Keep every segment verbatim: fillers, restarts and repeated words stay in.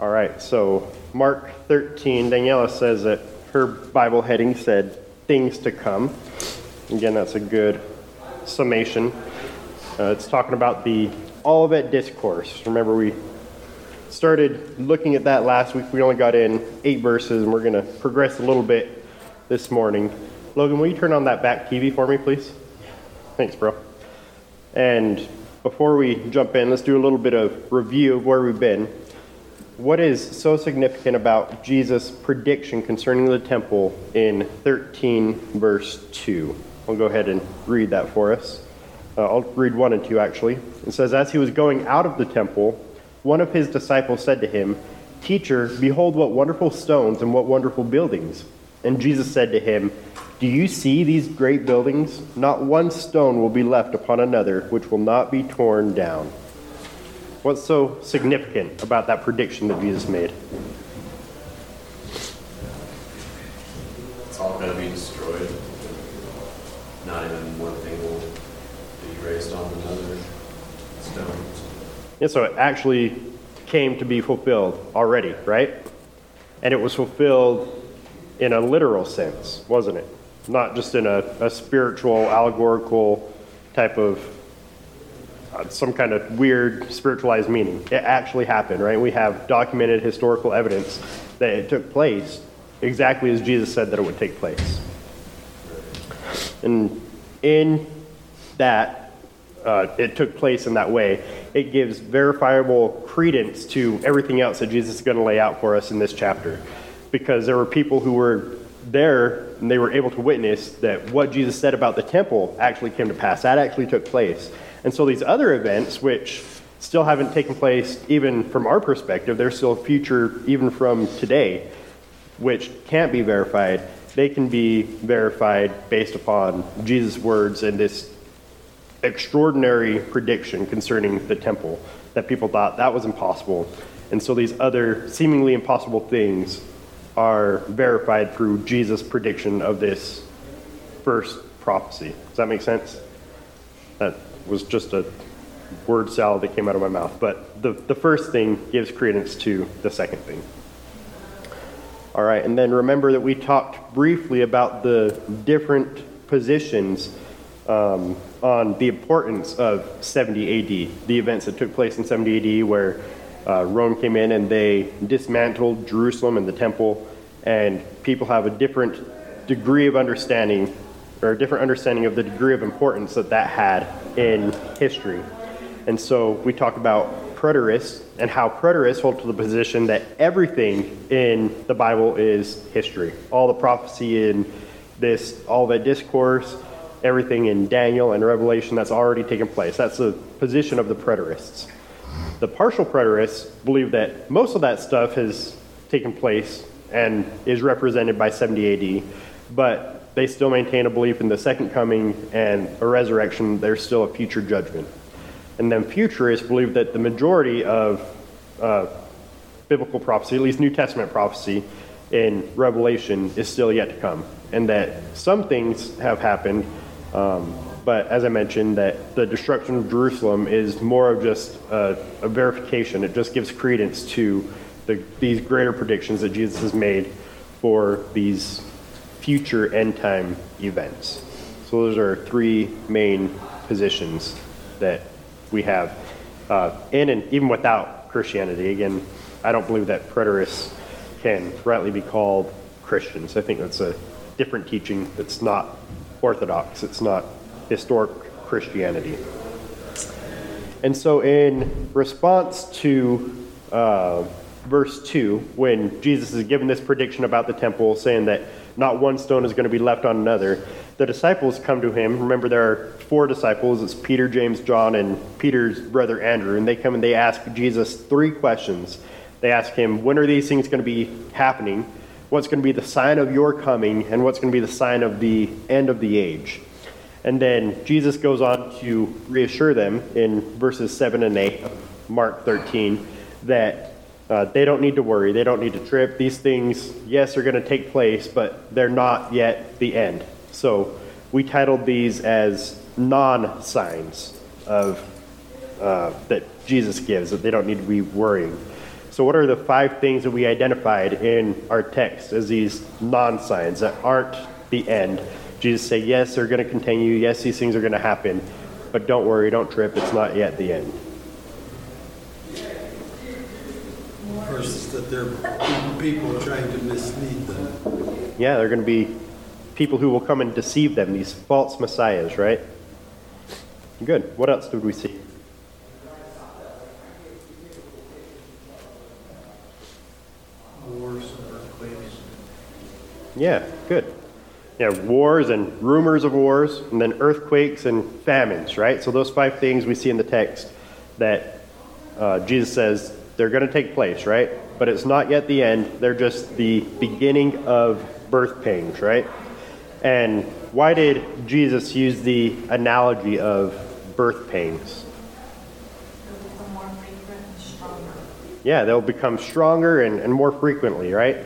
All right, so Mark thirteen, Daniela says that her Bible heading said, things to come. Again, that's a good summation. Uh, it's talking about the Olivet Discourse. Remember, we started looking at that last week. We only got in eight verses, and we're going to progress a little bit this morning. Logan, will you turn on that back T V for me, please? Thanks, bro. And before we jump in, let's do a little bit of review of where we've been. What is so significant about Jesus' prediction concerning the temple in thirteen verse two? I'll go ahead and read that for us. Uh, I'll read one and two actually. It says, as he was going out of the temple, one of his disciples said to him, Teacher, behold what wonderful stones and what wonderful buildings. And Jesus said to him, Do you see these great buildings? Not one stone will be left upon another which will not be torn down. What's so significant about that prediction that Jesus made? It's all going to be destroyed. Not even one thing will be raised on another stone. Yeah, so it actually came to be fulfilled already, right? And it was fulfilled in a literal sense, wasn't it? Not just in a, a spiritual, allegorical type of some kind of weird spiritualized meaning. It actually happened, right? We have documented historical evidence that it took place exactly as Jesus said that it would take place. And in that, uh, it took place in that way, it gives verifiable credence to everything else that Jesus is going to lay out for us in this chapter. Because there were people who were there and they were able to witness that what Jesus said about the temple actually came to pass. That actually took place. And so these other events, which still haven't taken place even from our perspective, they're still future even from today, which can't be verified. They can be verified based upon Jesus' words and this extraordinary prediction concerning the temple that people thought that was impossible. And so these other seemingly impossible things are verified through Jesus' prediction of this first prophecy. Does that make sense? That was just a word salad that came out of my mouth. But the, the first thing gives credence to the second thing. All right, and then remember that we talked briefly about the different positions um, on the importance of seventy A D, the events that took place in seventy A D where uh, Rome came in and they dismantled Jerusalem and the temple, and people have a different degree of understanding or a different understanding of the degree of importance that that had in history. And so we talk about preterists and how preterists hold to the position that everything in the Bible is history. All the prophecy in this, all the discourse, everything in Daniel and Revelation that's already taken place. That's the position of the preterists. The partial preterists believe that most of that stuff has taken place and is represented by seventy A D, but they still maintain a belief in the second coming and a resurrection. There's still a future judgment. And then futurists believe that the majority of uh, biblical prophecy, at least New Testament prophecy in Revelation, is still yet to come. And that some things have happened, um, but as I mentioned, that the destruction of Jerusalem is more of just a, a verification. It just gives credence to the, these greater predictions that Jesus has made for these future end-time events. So those are three main positions that we have uh, in and even without Christianity. Again, I don't believe that preterists can rightly be called Christians. I think that's a different teaching that's not orthodox. It's not historic Christianity. And so in response to uh, verse two, when Jesus is given this prediction about the temple, saying that not one stone is going to be left on another, the disciples come to him. Remember, there are four disciples. It's Peter, James, John, and Peter's brother Andrew. And they come and they ask Jesus three questions. They ask him, when are these things going to be happening? What's going to be the sign of your coming? And what's going to be the sign of the end of the age? And then Jesus goes on to reassure them in verses seven and eight of Mark thirteen that Uh, they don't need to worry. They don't need to trip. These things, yes, are going to take place, but they're not yet the end. So we titled these as non-signs of uh, that Jesus gives, that they don't need to be worrying. So what are the five things that we identified in our text as these non-signs that aren't the end? Jesus said, yes, they're going to continue. Yes, these things are going to happen. But don't worry, don't trip. It's not yet the end. First is that there are people trying to mislead them. Yeah, they're going to be people who will come and deceive them, these false messiahs, right? Good. What else did we see? Wars and earthquakes. Yeah, good. Yeah, wars and rumors of wars, and then earthquakes and famines, right? So those five things we see in the text that uh, Jesus says they're going to take place, right? But it's not yet the end. They're just the beginning of birth pains, right? And why did Jesus use the analogy of birth pains? They'll become more frequent and stronger. Yeah, they'll become stronger and, and more frequently, right?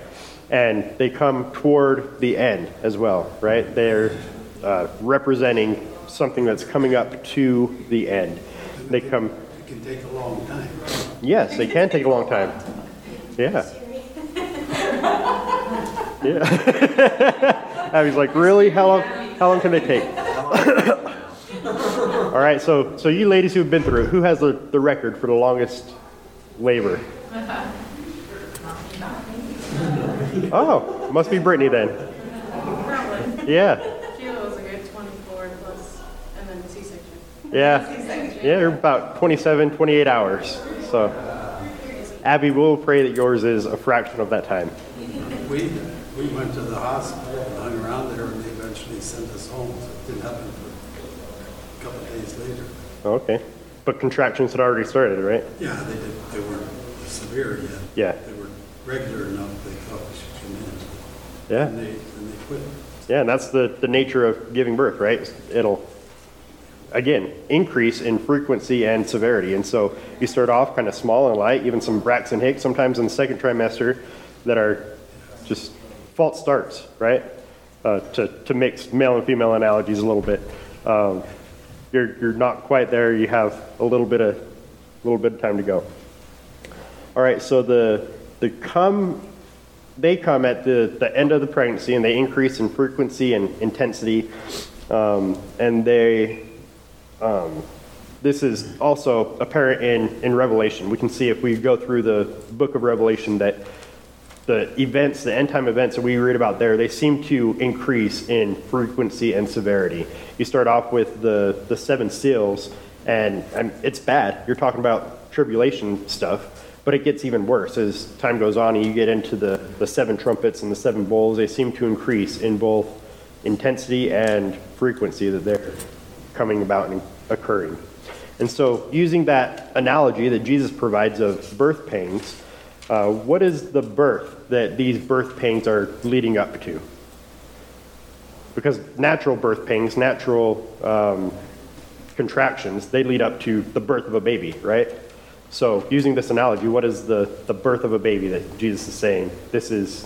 And they come toward the end as well, right? They're uh, representing something that's coming up to the end. They come. It can take a long time. Yes, they can take a long time. Yeah. Yeah. I was like, really? How long? How long can they take? All right. So, so you ladies who've been through it, who has the, the record for the longest labor? Oh, must be Brittany then. Probably. Yeah. Kayla was a good twenty-four plus, and then the C-section. Yeah. C-section. Yeah, you're about twenty-seven, twenty-eight hours. So, Abby, we'll pray that yours is a fraction of that time. We we went to the hospital and hung around there, and they eventually sent us home. So it didn't happen for a couple of days later. Okay, but contractions had already started, right? Yeah, they did. They weren't severe yet. Yeah. They were regular enough. They thought we should come in. Yeah. And they and they quit. Yeah, and that's the, the nature of giving birth, right? It'll again increase in frequency and severity, and so you start off kind of small and light. Even some Braxton Hicks sometimes in the second trimester that are just false starts, right? Uh, to to mix male and female analogies a little bit, um, you're you're not quite there. You have a little bit of little bit of time to go. All right, so the the come they come at the, the end of the pregnancy, and they increase in frequency and intensity, um, and they um, this is also apparent in in Revelation. We can see if we go through the book of Revelation that the events, the end-time events that we read about there, they seem to increase in frequency and severity. You start off with the, the seven seals, and, and it's bad. You're talking about tribulation stuff, but it gets even worse as time goes on, and you get into the, the seven trumpets and the seven bowls. They seem to increase in both intensity and frequency that they're coming about and occurring. And so using that analogy that Jesus provides of birth pains, Uh, what is the birth that these birth pains are leading up to? Because natural birth pains, natural um, contractions, they lead up to the birth of a baby, right? So using this analogy, what is the, the birth of a baby that Jesus is saying? This is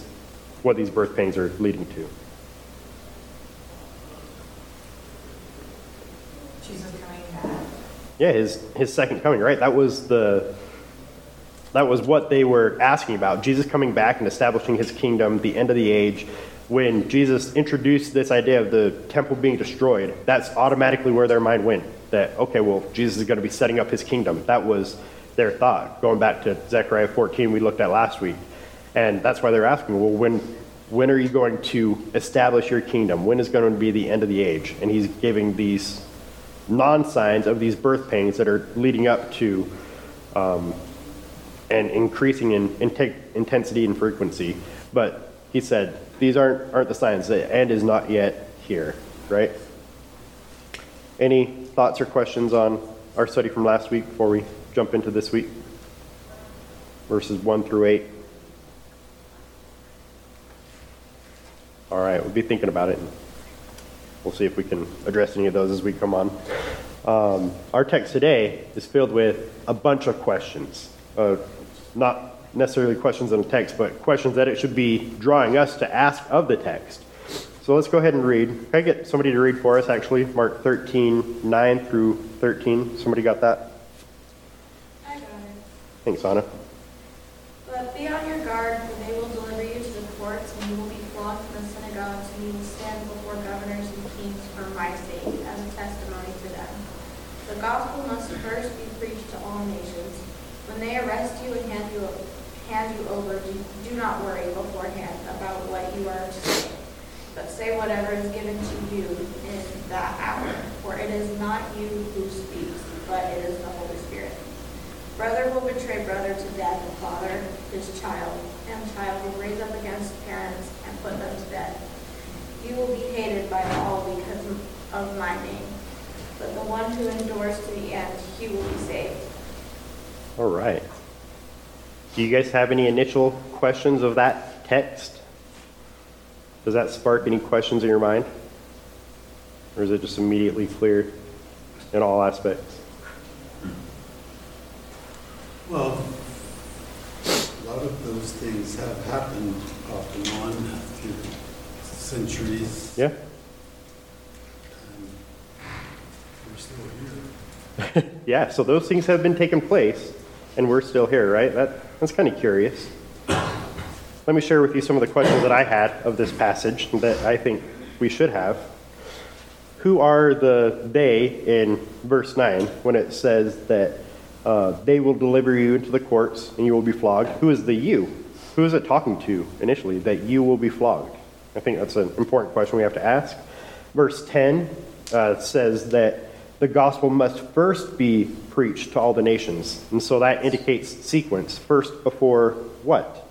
what these birth pains are leading to. Jesus coming back. Yeah, his, his second coming, right? That was the... That was what they were asking about, Jesus coming back and establishing his kingdom, the end of the age. When Jesus introduced this idea of the temple being destroyed, that's automatically where their mind went, that, okay, well, Jesus is going to be setting up his kingdom. That was their thought, going back to Zechariah fourteen we looked at last week. And that's why they're asking, well, when, when are you going to establish your kingdom? When is going to be the end of the age? And he's giving these non-signs of these birth pains that are leading up to... Um, and increasing in, in t- intensity and frequency. But he said, these aren't aren't the signs. The end is not yet here, right? Any thoughts or questions on our study from last week before we jump into this week? Verses one through eight. All right, we'll be thinking about it. And we'll see if we can address any of those as we come on. Um, our text today is filled with a bunch of questions. Uh, not necessarily questions in the text, but questions that it should be drawing us to ask of the text. So let's go ahead and read. Can I get somebody to read for us, actually? Mark thirteen, nine through thirteen. Somebody got that? I got it. Thanks, Anna. But be on your guard, for they will deliver you to the courts, and you will be flogged in the synagogues, and you will stand before governors and kings for my sake, as a testimony to them. The gospel must first be preached to all nations. When they arrest you and hand you, hand you over, do not worry beforehand about what you are to say, but say whatever is given to you in that hour, for it is not you who speaks, but it is the Holy Spirit. Brother will betray brother to death, and father his child, and child will raise up against parents and put them to death. You will be hated by all because of my name, but the one who endures to the end, he will be saved. All right. Do you guys have any initial questions of that text? Does that spark any questions in your mind? Or is it just immediately clear in all aspects? Well, a lot of those things have happened off and on through the centuries. Yeah. And we're still here. Yeah, so those things have been taking place, and we're still here, right? That, that's kind of curious. Let me share with you some of the questions that I had of this passage that I think we should have. Who are the they in verse nine when it says that Uh, they will deliver you into the courts, and you will be flogged? Who is the you? Who is it talking to initially that you will be flogged? I think that's an important question we have to ask. Verse ten uh, says that the gospel must first be preached to all the nations. And so that indicates sequence. First before what?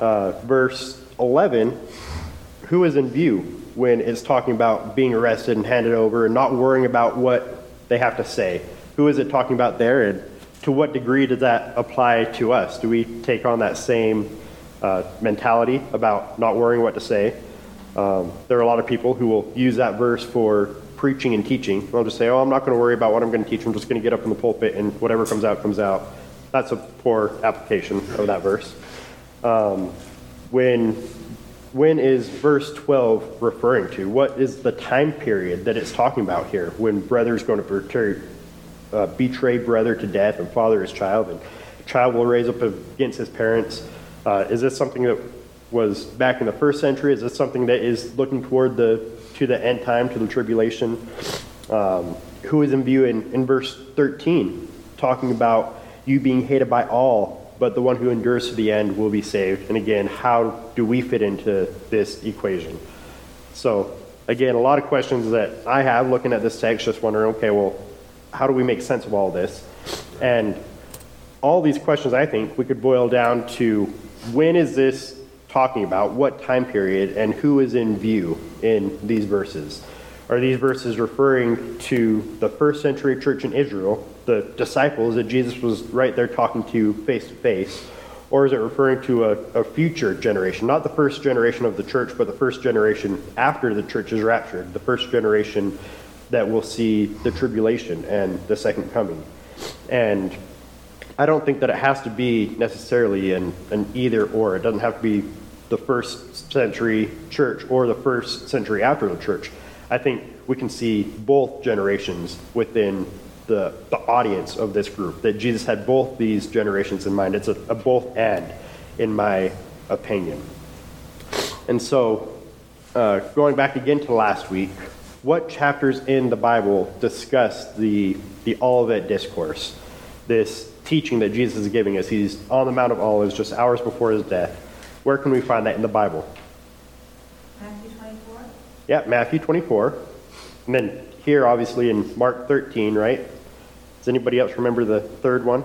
Uh, verse eleven, who is in view when it's talking about being arrested and handed over and not worrying about what they have to say? Who is it talking about there, and to what degree does that apply to us? Do we take on that same uh, mentality about not worrying what to say? Um, there are a lot of people who will use that verse for preaching and teaching. They'll just say, oh, I'm not going to worry about what I'm going to teach. I'm just going to get up in the pulpit, and whatever comes out, comes out. That's a poor application of that verse. Um, when when is verse twelve referring to? What is the time period that it's talking about here when brother's going to betray? Uh, betray brother to death, and father his child, and child will raise up against his parents. Uh, is this something that was back in the first century? Is this something that is looking toward the to the end time, to the tribulation? Um, who is in view in, in verse thirteen, talking about you being hated by all, but the one who endures to the end will be saved? And again, how do we fit into this equation? So again, a lot of questions that I have looking at this text, just wondering, okay, well, how do we make sense of all this? And all these questions, I think, we could boil down to when is this talking about, what time period, and who is in view in these verses? Are these verses referring to the first century church in Israel, the disciples that Jesus was right there talking to face to face? Or is it referring to a, a future generation, not the first generation of the church, but the first generation after the church is raptured, the first generation that will see the tribulation and the second coming? And I don't think that it has to be necessarily an, an either or. It doesn't have to be the first century church or the first century after the church. I think we can see both generations within the, the audience of this group, that Jesus had both these generations in mind. It's a, a both and, in my opinion. And so, uh, going back again to last week, what chapters in the Bible discuss the the Olivet Discourse, this teaching that Jesus is giving us? He's on the Mount of Olives just hours before his death. Where can we find that in the Bible? Matthew twenty-four. Yeah, Matthew twenty-four. And then here, obviously, in Mark thirteen, right? Does anybody else remember the third one?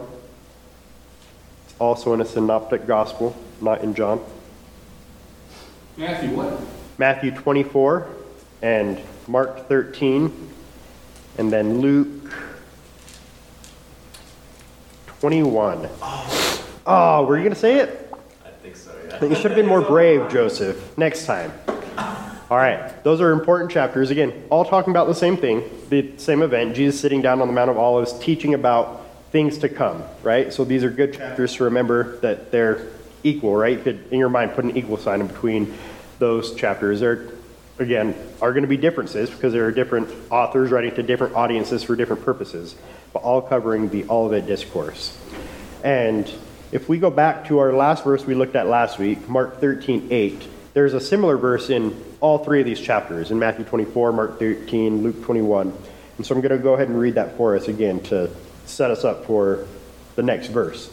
It's also in a synoptic gospel, not in John. Matthew what? Matthew twenty-four and Mark thirteen, and then Luke twenty-one. Oh, were you going to say it? I think so, yeah. You should have been more brave, Joseph. Next time. All right, those are important chapters. Again, all talking about the same thing, the same event, Jesus sitting down on the Mount of Olives, teaching about things to come, right? So these are good chapters to remember that they're equal, right? You could, in your mind, put an equal sign in between those chapters. They're again, are going to be differences because there are different authors writing to different audiences for different purposes, but all covering the Olivet Discourse. And If we go back to our last verse we looked at last week, Mark thirteen eight, there's a similar verse in all three of these chapters, in Matthew twenty-four, Mark thirteen, Luke twenty-one. And so I'm going to go ahead and read that for us again to set us up for the next verse.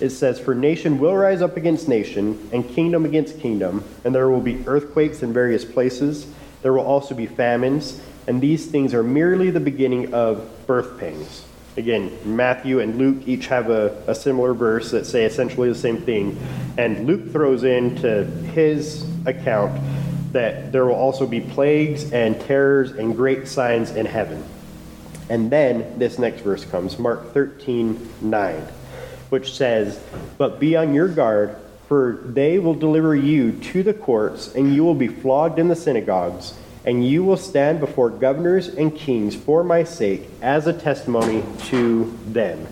It says, "For nation will rise up against nation, and kingdom against kingdom, and there will be earthquakes in various places. There will also be famines, and these things are merely the beginning of birth pains." Again, Matthew and Luke each have a, a similar verse that say essentially the same thing. And Luke throws into his account that there will also be plagues and terrors and great signs in heaven. And then this next verse comes, Mark thirteen nine, which says, "But be on your guard, for they will deliver you to the courts, and you will be flogged in the synagogues, and you will stand before governors and kings for my sake as a testimony to them."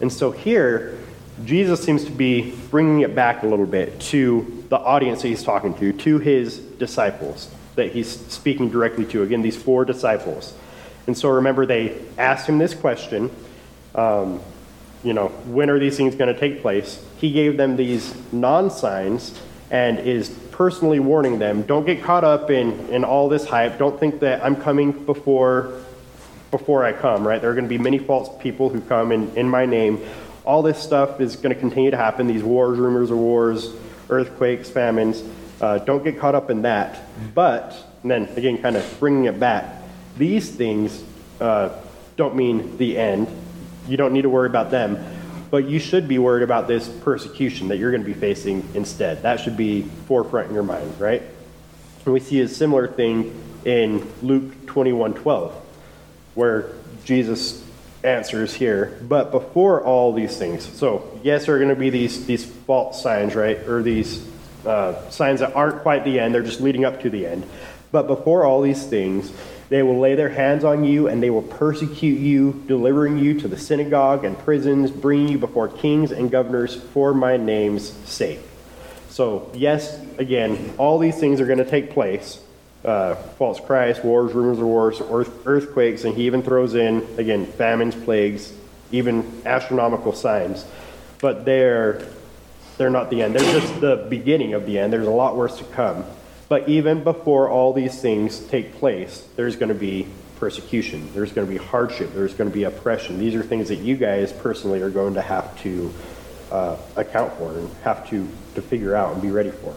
And so here, Jesus seems to be bringing it back a little bit to the audience that he's talking to, to his disciples that he's speaking directly to. Again, these four disciples. And so remember, they asked him this question, um, you know, when are these things going to take place? He gave them these non-signs and is personally warning them, don't get caught up in, in all this hype. Don't think that I'm coming before before I come, right? There are going to be many false people who come in, in my name. All this stuff is going to continue to happen, these wars, rumors of wars, earthquakes, famines. Uh, don't get caught up in that. But, and then again, kind of bringing it back, these things uh, don't mean the end. You don't need to worry about them. But you should be worried about this persecution that you're going to be facing instead. That should be forefront in your mind, right? And we see a similar thing in Luke twenty-one twelve, where Jesus answers here, but before all these things. So yes, there are going to be these, these false signs, right? Or these uh, signs that aren't quite the end. They're just leading up to the end. But before all these things, they will lay their hands on you, and they will persecute you, delivering you to the synagogue and prisons, bringing you before kings and governors for my name's sake. So, yes, again, all these things are going to take place. Uh, false Christ, wars, rumors of wars, earth, earthquakes, and he even throws in, again, famines, plagues, even astronomical signs. But they're, they're not the end. They're just the beginning of the end. There's a lot worse to come. But even before all these things take place, there's going to be persecution. There's going to be hardship. There's going to be oppression. These are things that you guys personally are going to have to uh, account for and have to, to figure out and be ready for.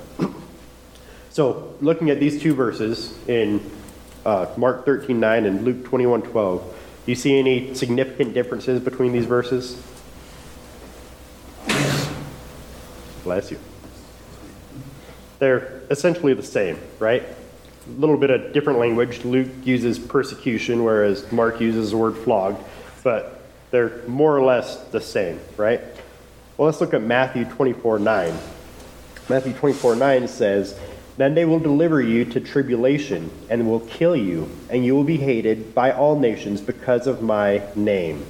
So looking at these two verses in uh, Mark thirteen nine and Luke twenty-one twelve, do you see any significant differences between these verses? Bless you. They're essentially the same, right? A little bit of different language. Luke uses persecution, whereas Mark uses the word flogged, but they're more or less the same, right? Well, let's look at Matthew twenty-four nine. Matthew twenty-four nine says, "Then they will deliver you to tribulation and will kill you, and you will be hated by all nations because of my name."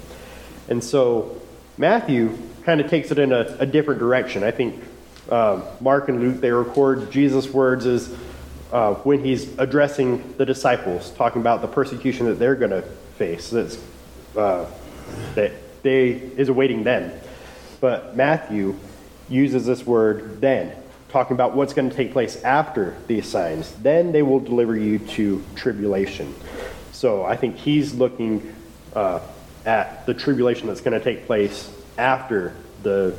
And so Matthew kind of takes it in a, a different direction. I think Uh, Mark and Luke, they record Jesus' words as uh, when he's addressing the disciples, talking about the persecution that they're going to face, that's, uh, that they is awaiting them. But Matthew uses this word "then," talking about what's going to take place after these signs. Then they will deliver you to tribulation. So I think he's looking uh, at the tribulation that's going to take place after the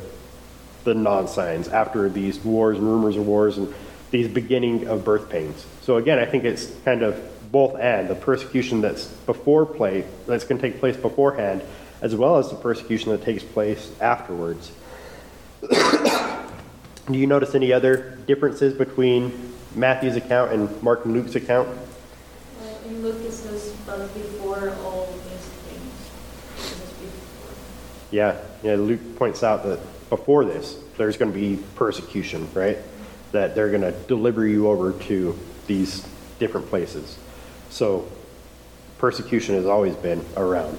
the non-signs, after these wars and rumors of wars and these beginning of birth pains. So again, I think it's kind of both and, the persecution that's before play, that's going to take place beforehand, as well as the persecution that takes place afterwards. Do you notice any other differences between Matthew's account and Mark and Luke's account? Well, in Luke it says, but before all these things. It says before. Yeah, yeah, Luke points out that before this, there's going to be persecution, right? That they're going to deliver you over to these different places. So persecution has always been around.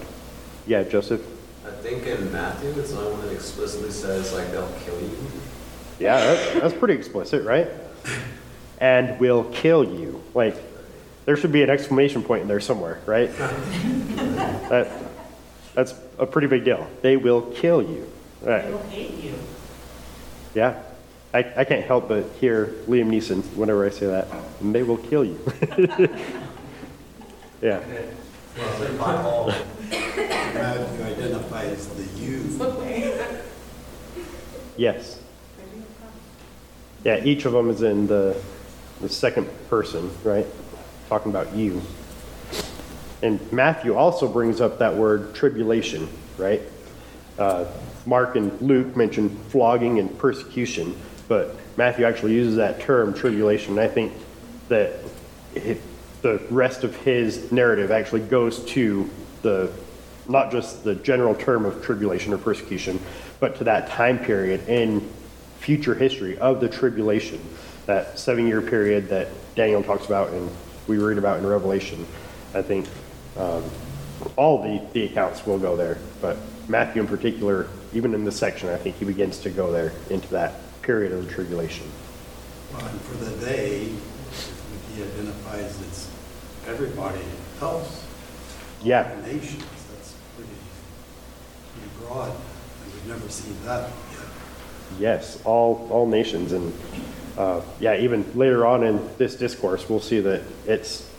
Yeah, Joseph? I think in Matthew, it's the only one that explicitly says, like, they'll kill you. Yeah, that's, that's pretty explicit, right? And will kill you. Like, there should be an exclamation point in there somewhere, right? that, that's a pretty big deal. They will kill you. Right. They will hate you. Yeah. I, I can't help but hear Liam Neeson whenever I say that. And they will kill you. Yeah. Well, they're by all. You identify as the you. Yes. Yeah, each of them is in the, the second person, right? Talking about you. And Matthew also brings up that word tribulation, right? Uh, Mark and Luke mention flogging and persecution, but Matthew actually uses that term, tribulation. And I think that it, the rest of his narrative actually goes to the not just the general term of tribulation or persecution, but to that time period in future history of the tribulation, that seven-year period that Daniel talks about and we read about in Revelation. I think um, all the, the accounts will go there, but Matthew in particular, even in this section, I think he begins to go there into that period of the tribulation. Well, and for the day, he identifies it's everybody else. Yeah. All the nations. That's pretty, pretty broad, and we've never seen that yet. Yes, all all nations, and uh, yeah, even later on in this discourse, we'll see that it's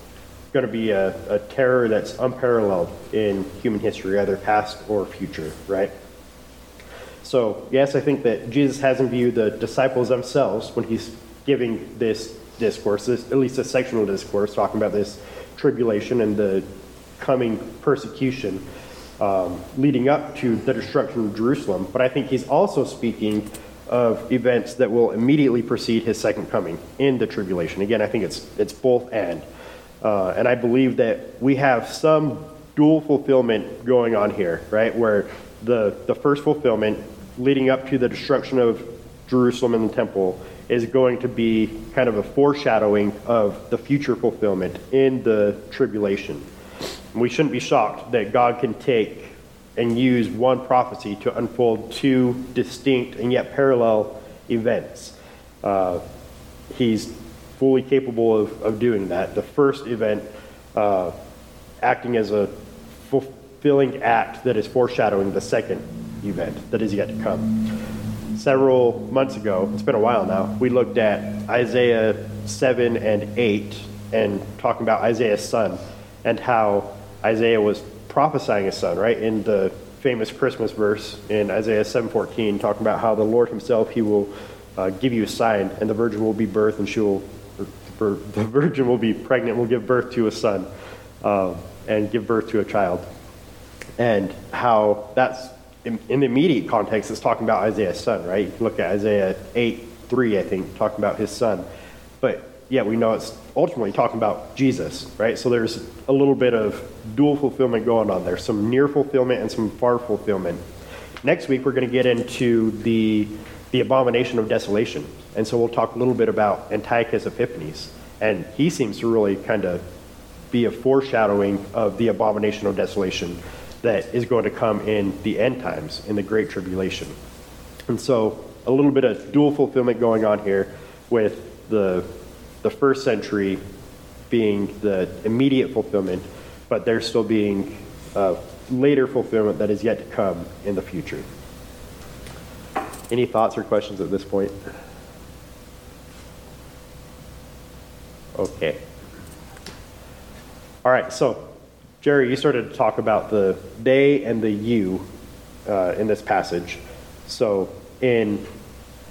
going to be a, a terror that's unparalleled in human history, either past or future, right? So, yes, I think that Jesus has in view the disciples themselves when he's giving this discourse, this, at least a sectional discourse, talking about this tribulation and the coming persecution um, leading up to the destruction of Jerusalem. But I think he's also speaking of events that will immediately precede his second coming in the tribulation. Again, I think it's it's both and. Uh, and I believe that we have some dual fulfillment going on here, right? Where the, the first fulfillment leading up to the destruction of Jerusalem and the temple is going to be kind of a foreshadowing of the future fulfillment in the tribulation. And we shouldn't be shocked that God can take and use one prophecy to unfold two distinct and yet parallel events. Uh, he's fully capable of, of doing that. The first event uh, acting as a fulfilling act that is foreshadowing the second event that is yet to come. Several months ago, it's been a while now, we looked at Isaiah seven and eight and talking about Isaiah's son and how Isaiah was prophesying his son, right? In the famous Christmas verse in Isaiah seven fourteen, talking about how the Lord himself, he will uh, give you a sign and the virgin will be birthed and she will For the virgin will be pregnant, will give birth to a son, um, and give birth to a child. And how that's, in, in the immediate context, it's talking about Isaiah's son, right? You can look at Isaiah eight three, I think, talking about his son. But, yeah, we know it's ultimately talking about Jesus, right? So there's a little bit of dual fulfillment going on there, some near fulfillment and some far fulfillment. Next week, we're going to get into the... the abomination of desolation. And so we'll talk a little bit about Antiochus Epiphanes. And he seems to really kind of be a foreshadowing of the abomination of desolation that is going to come in the end times, in the Great Tribulation. And so a little bit of dual fulfillment going on here with the, the first century being the immediate fulfillment, but there still being uh, later fulfillment that is yet to come in the future. Any thoughts or questions at this point? Okay. All right, so, Jerry, you started to talk about the they and the you uh, in this passage. So, in,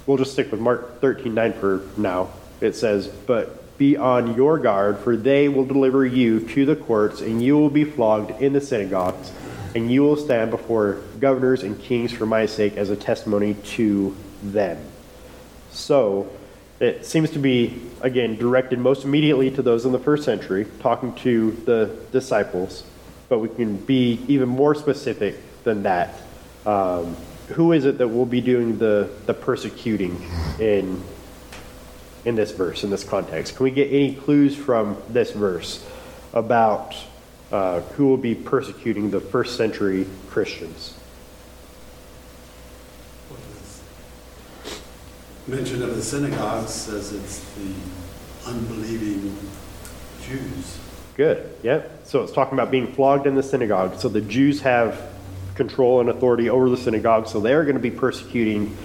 we'll just stick with Mark thirteen nine for now. It says, "But be on your guard, for they will deliver you to the courts, and you will be flogged in the synagogues. And you will stand before governors and kings for my sake as a testimony to them." So it seems to be, again, directed most immediately to those in the first century, talking to the disciples. But we can be even more specific than that. Um, who is it that will be doing the, the persecuting in, in this verse, in this context? Can we get any clues from this verse about... Uh, who will be persecuting the first century Christians? Mention of the synagogues says it's the unbelieving Jews. Good, yep. So it's talking about being flogged in the synagogue. So the Jews have control and authority over the synagogue, so they're going to be persecuting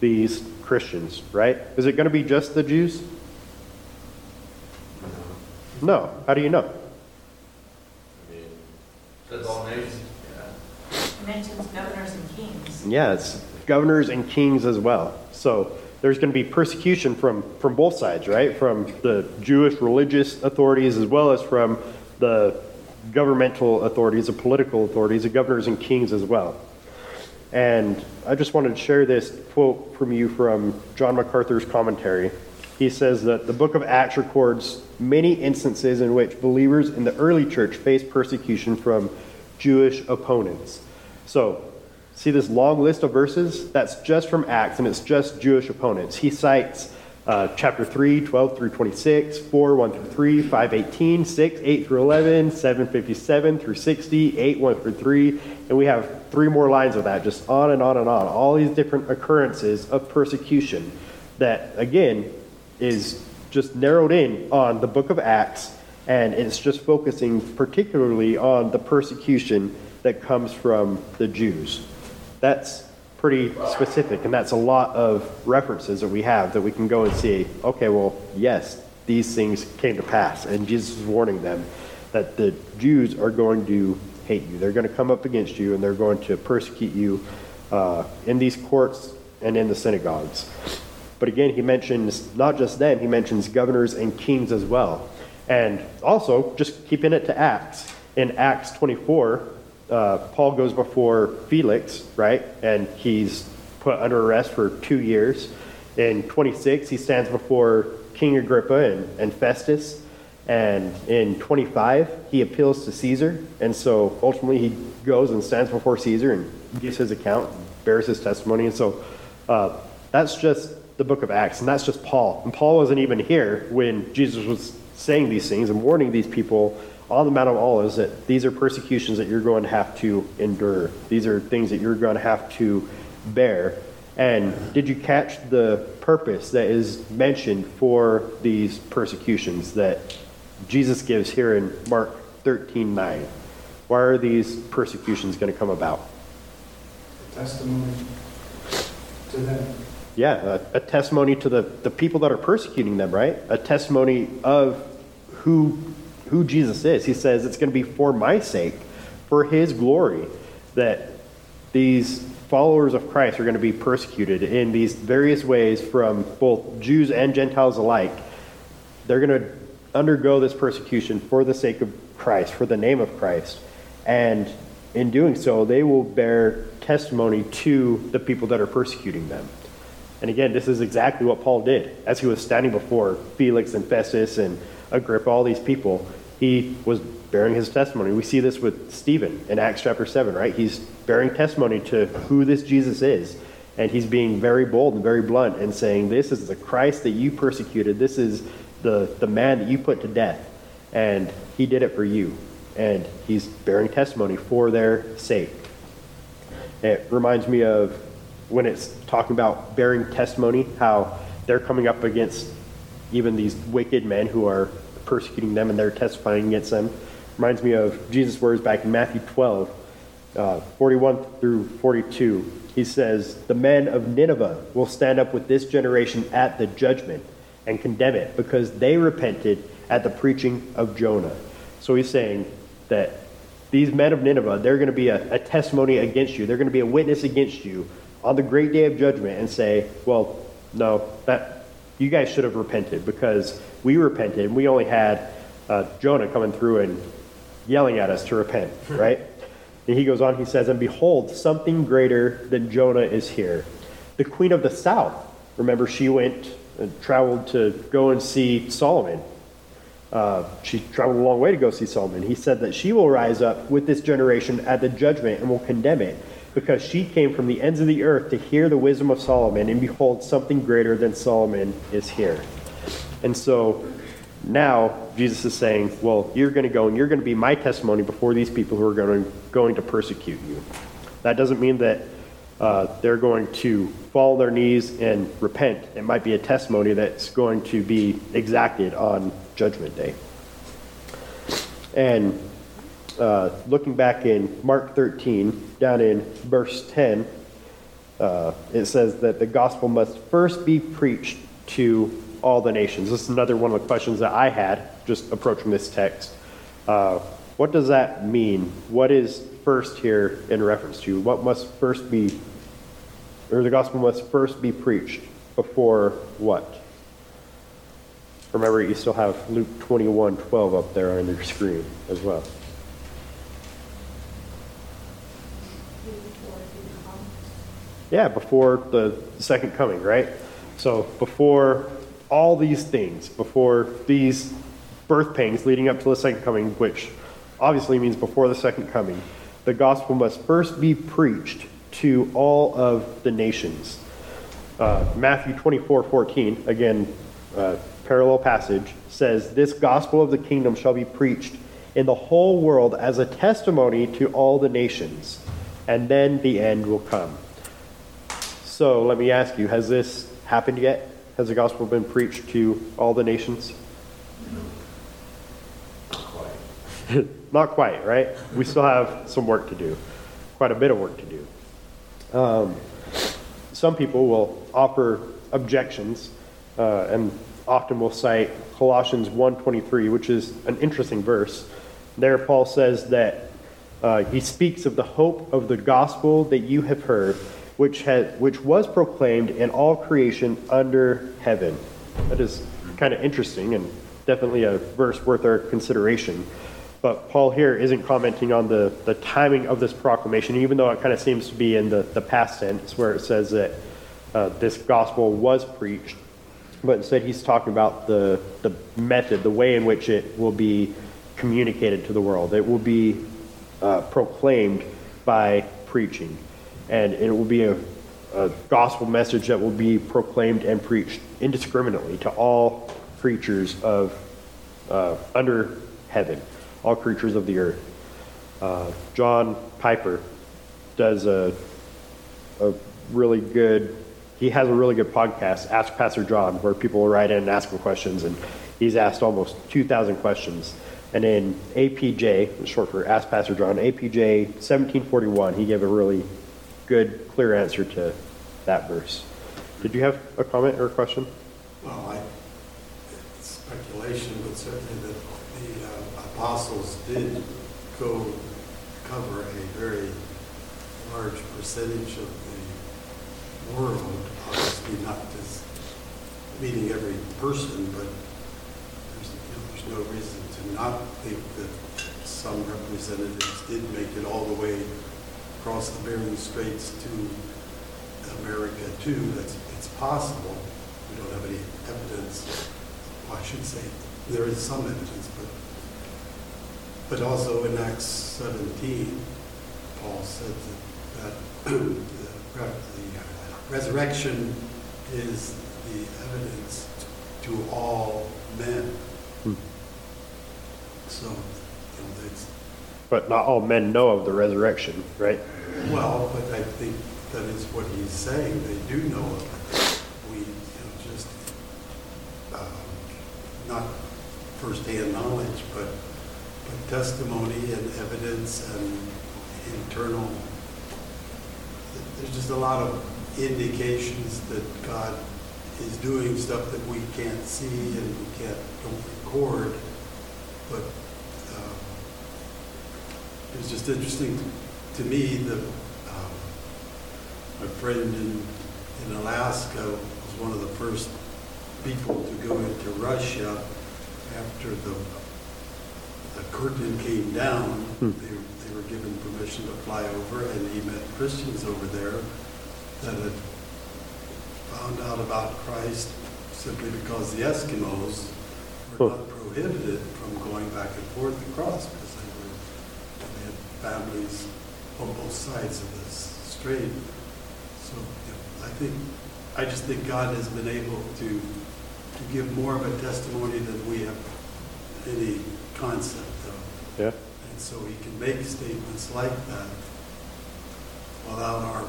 these Christians, right? Is it going to be just the Jews? No. How do you know? I mean, that's all nations. Yeah. It mentions governors and kings. Yeah, it's governors and kings as well. So there's going to be persecution from, from both sides, right? From the Jewish religious authorities as well as from the governmental authorities, the political authorities, the governors and kings as well. And I just wanted to share this quote from you from John MacArthur's commentary. He says that the book of Acts records many instances in which believers in the early church faced persecution from Jewish opponents. So, see this long list of verses? That's just from Acts, and it's just Jewish opponents. He cites uh, chapter three, twelve through twenty-six, four, one through three, five, eighteen, six, eight through eleven, seven, fifty-seven through sixty, eight, one through three, and we have three more lines of that, just on and on and on. All these different occurrences of persecution that, again, is just narrowed in on the book of Acts, and it's just focusing particularly on the persecution that comes from the Jews. That's pretty specific, and that's a lot of references that we have that we can go and see, okay, well, yes, these things came to pass, and Jesus is warning them that the Jews are going to hate you. They're going to come up against you, and they're going to persecute you uh, in these courts and in the synagogues. But again, he mentions not just them, he mentions governors and kings as well. And also, just keeping it to Acts, in Acts twenty-four, uh, Paul goes before Felix, right? And he's put under arrest for two years. In twenty-six, he stands before King Agrippa and, and Festus. And in twenty-five, he appeals to Caesar. And so ultimately, he goes and stands before Caesar and gives his account, bears his testimony. And so uh, that's just the book of Acts, and that's just Paul. And Paul wasn't even here when Jesus was saying these things and warning these people on the Mount of Olives that these are persecutions that you're going to have to endure. These are things that you're going to have to bear. And did you catch the purpose that is mentioned for these persecutions that Jesus gives here in Mark thirteen nine? Why are these persecutions going to come about? Testimony to them. Yeah, a, a testimony to the, the people that are persecuting them, right? A testimony of who who Jesus is. He says it's going to be for my sake, for his glory, that these followers of Christ are going to be persecuted in these various ways from both Jews and Gentiles alike. They're going to undergo this persecution for the sake of Christ, for the name of Christ. And in doing so, they will bear testimony to the people that are persecuting them. And again, this is exactly what Paul did. As he was standing before Felix and Festus and Agrippa, all these people, he was bearing his testimony. We see this with Stephen in Acts chapter seven, right? He's bearing testimony to who this Jesus is. And he's being very bold and very blunt and saying, this is the Christ that you persecuted. This is the, the man that you put to death. And he did it for you. And he's bearing testimony for their sake. It reminds me of when it's talking about bearing testimony, how they're coming up against even these wicked men who are persecuting them and they're testifying against them. Reminds me of Jesus' words back in Matthew twelve, uh, forty-one through forty-two. He says, the men of Nineveh will stand up with this generation at the judgment and condemn it because they repented at the preaching of Jonah. So he's saying that these men of Nineveh, they're going to be a, a testimony against you. They're going to be a witness against you on the great day of judgment and say, well, no, that you guys should have repented because we repented and we only had uh, Jonah coming through and yelling at us to repent, right? And he goes on, he says, and behold, something greater than Jonah is here. The queen of the south, remember, she went and traveled to go and see Solomon. Uh, she traveled a long way to go see Solomon. He said that she will rise up with this generation at the judgment and will condemn it, because she came from the ends of the earth to hear the wisdom of Solomon, and behold, something greater than Solomon is here. And so now Jesus is saying, well, you're going to go and you're going to be my testimony before these people who are going to, going to persecute you. That doesn't mean that uh, they're going to fall on their knees and repent. It might be a testimony that's going to be exacted on Judgment Day. And uh, looking back in Mark thirteen, down in verse ten, uh, it says that the gospel must first be preached to all the nations. This is another one of the questions that I had just approaching this text. Uh, what does that mean? What is first here in reference to? What must first be, or the gospel must first be preached before what? Remember, you still have Luke twenty-one twelve up there on your screen as well. Yeah, before the second coming, right? So before all these things, before these birth pangs leading up to the second coming, which obviously means before the second coming, the gospel must first be preached to all of the nations. Uh, Matthew twenty-four fourteen, again, uh, parallel passage, says, "This gospel of the kingdom shall be preached in the whole world as a testimony to all the nations, and then the end will come." So let me ask you, has this happened yet? Has the gospel been preached to all the nations? Not quite. Not quite, right? We still have some work to do, quite a bit of work to do. Um, some people will offer objections, uh, and often we'll cite Colossians one twenty-three, which is an interesting verse. There Paul says that uh, he speaks of the hope of the gospel that you have heard, which has, which was proclaimed in all creation under heaven. That is kind of interesting and definitely a verse worth our consideration. But Paul here isn't commenting on the, the timing of this proclamation, even though it kind of seems to be in the, the past tense where it says that uh, this gospel was preached. But instead, he's talking about the the method, the way in which it will be communicated to the world. It will be uh, proclaimed by preaching, and it will be a, a gospel message that will be proclaimed and preached indiscriminately to all creatures of uh, under heaven, all creatures of the earth. Uh, John Piper does a a really good. He has a really good podcast, Ask Pastor John, where people will write in and ask him questions, and he's asked almost two thousand questions. And in A P J, short for Ask Pastor John, A P J seventeen forty-one, he gave a really good, clear answer to that verse. Did you have a comment or a question? Well, I, it's speculation, but certainly that the uh, apostles did go cover a very large percentage of the world. Obviously not just meeting every person, but there's, you know, there's no reason to not think that some representatives did make it all the way across the Bering Straits to America too. That's, it's possible. We don't have any evidence. Well, I should say there is some evidence, but but also in Acts seventeen, Paul said that, that the, the resurrection is the evidence to all men. Hmm. So, you know, it's, but not all men know of the resurrection, right? Well, but I think that is what he's saying. They do know of it. We you know, just um, not first-hand knowledge, but but testimony and evidence and internal. There's just a lot of indications that God is doing stuff that we can't see and we can't don't record, but um, it was just interesting to, to me that um, my friend in, in Alaska was one of the first people to go into Russia after the the curtain came down. Hmm. They, they were given permission to fly over, and he met Christians over there that had found out about Christ simply because the Eskimos were not prohibited from going back and forth across because they were they had families on both sides of this strait. So you know, I think I just think God has been able to to give more of a testimony than we have any concept of. Yeah. And so He can make statements like that without our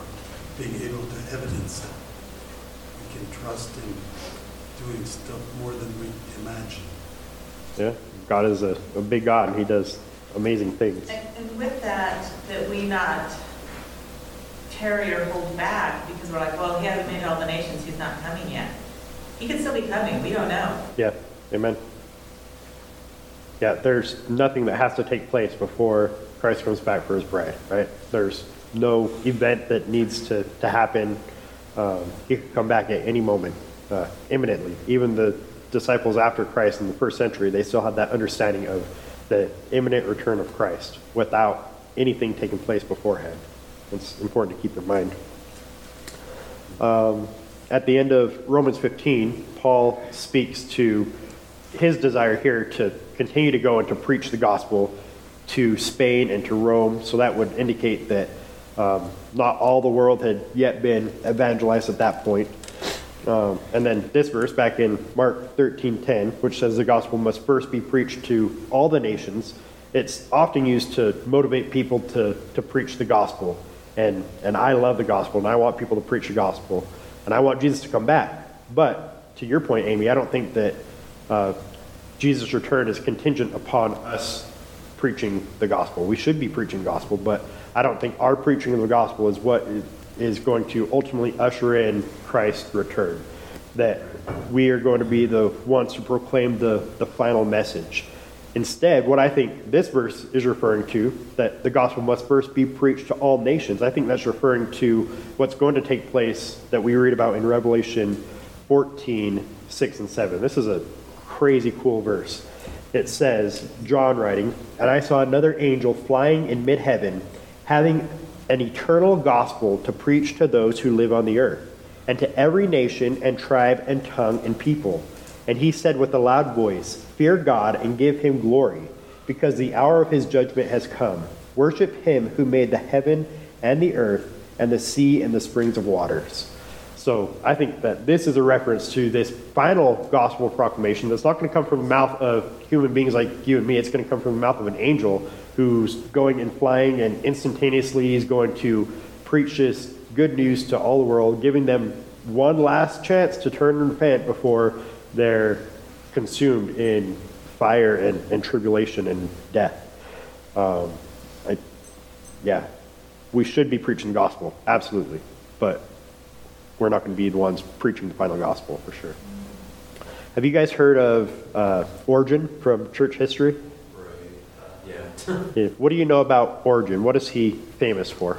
being able to evidence that. We can trust Him doing stuff more than we imagine. Yeah, God is a, a big God, and He does amazing things. And, and with that, that we not tarry or hold back because we're like, well, he hasn't made all the nations, he's not coming yet. He could still be coming. We don't know. Yeah. Amen. Yeah, there's nothing that has to take place before Christ comes back for his bride, right? There's no event that needs to, to happen. Um, he could come back at any moment, uh, imminently. Even the disciples after Christ in the first century, they still had that understanding of the imminent return of Christ without anything taking place beforehand. It's important to keep in mind. Um, at the end of Romans fifteen, Paul speaks to his desire here to continue to go and to preach the gospel to Spain and to Rome. So that would indicate that Um, not all the world had yet been evangelized at that point. Um, and then this verse back in Mark thirteen ten, which says the gospel must first be preached to all the nations. It's often used to motivate people to, to preach the gospel. And, and I love the gospel, and I want people to preach the gospel. And I want Jesus to come back. But to your point, Amy, I don't think that uh, Jesus' return is contingent upon us preaching the gospel. We should be preaching gospel, but I don't think our preaching of the gospel is what is going to ultimately usher in Christ's return. That we are going to be the ones to proclaim the, the final message. Instead, what I think this verse is referring to, that the gospel must first be preached to all nations, I think that's referring to what's going to take place that we read about in Revelation fourteen, six and seven. This is a crazy cool verse. It says, John writing, "And I saw another angel flying in mid-heaven, having an eternal gospel to preach to those who live on the earth, and to every nation and tribe and tongue and people. And he said with a loud voice, 'Fear God and give him glory, because the hour of his judgment has come. Worship him who made the heaven and the earth and the sea and the springs of waters.'" So I think that this is a reference to this final gospel proclamation that's not going to come from the mouth of human beings like you and me. It's going to come from the mouth of an angel who's going and flying and instantaneously is going to preach this good news to all the world, giving them one last chance to turn and repent before they're consumed in fire and, and tribulation and death. Um, I, yeah, we should be preaching the gospel, absolutely, but we're not going to be the ones preaching the final gospel for sure. Have you guys heard of uh, Origen from church history? Yeah. What do you know about Origen? What is he famous for?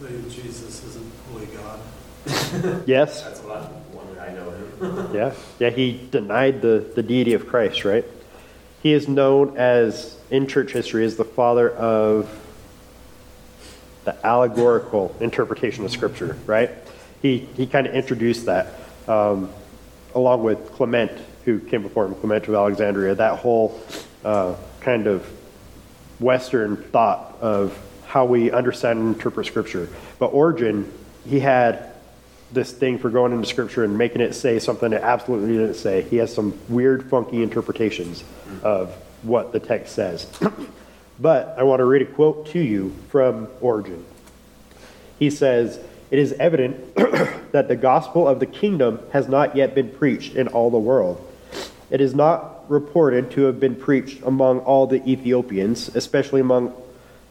Saying Jesus isn't fully God. Yes. That's what I, one I know him. Yeah. Yeah, he denied the, the deity of Christ, right? He is known as, in church history, as the father of the allegorical interpretation of Scripture, right? He he kind of introduced that, um, along with Clement, who came before him, Clement of Alexandria, that whole uh, kind of Western thought of how we understand and interpret Scripture. But Origen, he had this thing for going into Scripture and making it say something it absolutely didn't say. He has some weird, funky interpretations of what the text says. But I want to read a quote to you from Origen. He says, "It is evident that the gospel of the kingdom has not yet been preached in all the world. It is not reported to have been preached among all the Ethiopians, especially among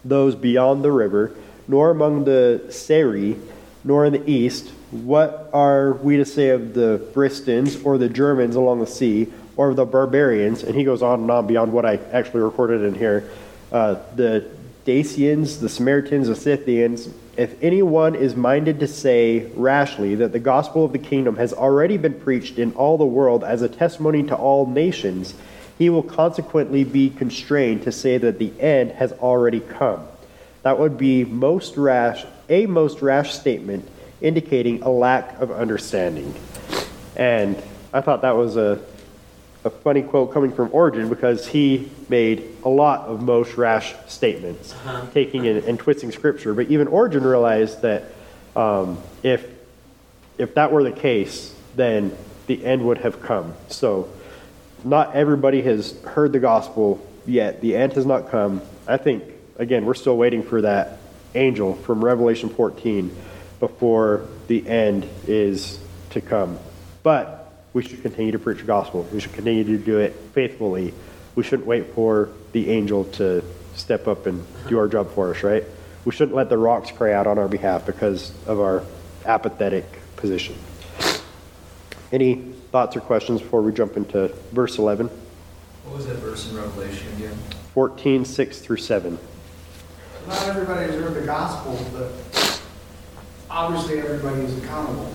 those beyond the river, nor among the Seri, nor in the east. What are we to say of the Bristons or the Germans along the sea, or of the barbarians?" And he goes on and on beyond what I actually recorded in here. Uh, "the Dacians, the Samaritans, the Scythians. If anyone is minded to say rashly that the gospel of the kingdom has already been preached in all the world as a testimony to all nations, he will consequently be constrained to say that the end has already come. That would be most rash, a most rash statement, indicating a lack of understanding." And I thought that was a A funny quote coming from Origen, because he made a lot of most rash statements, uh-huh. taking and, and twisting Scripture. But even Origen realized that um, if if that were the case, then the end would have come. So not everybody has heard the gospel yet. The end has not come. I think, again, we're still waiting for that angel from Revelation fourteen before the end is to come. But we should continue to preach the gospel. We should continue to do it faithfully we shouldn't wait for the angel to step up and do our job for us, right? We shouldn't let the rocks cry out on our behalf because of our apathetic position. Any thoughts or questions before we jump into verse eleven? What was that verse in Revelation again? fourteen, six through seven. Not everybody has heard the gospel, but obviously everybody is accountable.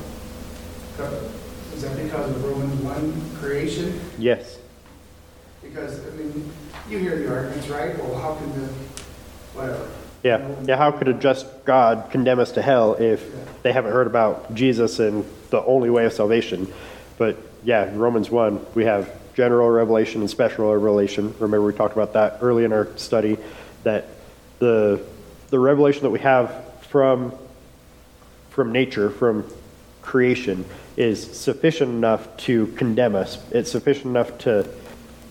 Is that because of Romans one creation? Yes. Because, I mean, you hear the arguments, right? Well, how can the, whatever. Yeah, you know, yeah. How could a just God condemn us to hell if yeah. they haven't heard about Jesus and the only way of salvation? But yeah, in Romans one, we have general revelation and special revelation. Remember we talked about that early in our study, that the the revelation that we have from from nature, from creation, is sufficient enough to condemn us. It's sufficient enough to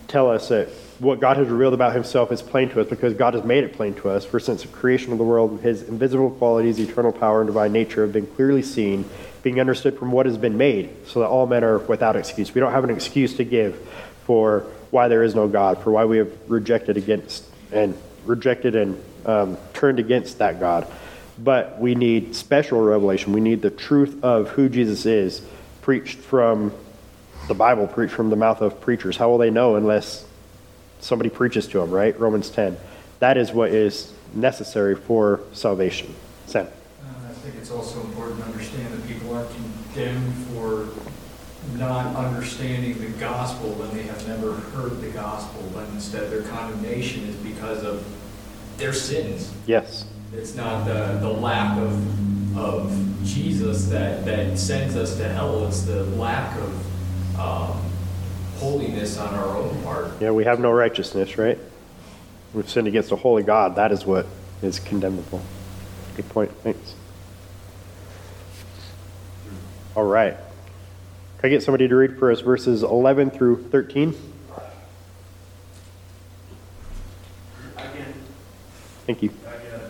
tell us that what God has revealed about himself is plain to us because God has made it plain to us. For since the creation of the world, his invisible qualities, eternal power, and divine nature have been clearly seen, being understood from what has been made, so that all men are without excuse. We don't have an excuse to give for why there is no God, for why we have rejected against and rejected and um, turned against that God. But we need special revelation. We need the truth of who Jesus is preached from the Bible, preached from the mouth of preachers. How will they know unless somebody preaches to him, right? Romans ten. That is what is necessary for salvation. Sam? Uh, I think it's also important to understand that people aren't condemned for not understanding the gospel when they have never heard the gospel, but instead their condemnation is because of their sins. Yes. It's not the, the lack of of Jesus that, that sends us to hell. It's the lack of... Um, holiness on our own part. Yeah, we have no righteousness, right? We've sinned against a holy God. That is what is condemnable. Good point. Thanks. All right. Can I get somebody to read for us verses eleven through thirteen? I can. Thank you. I got it.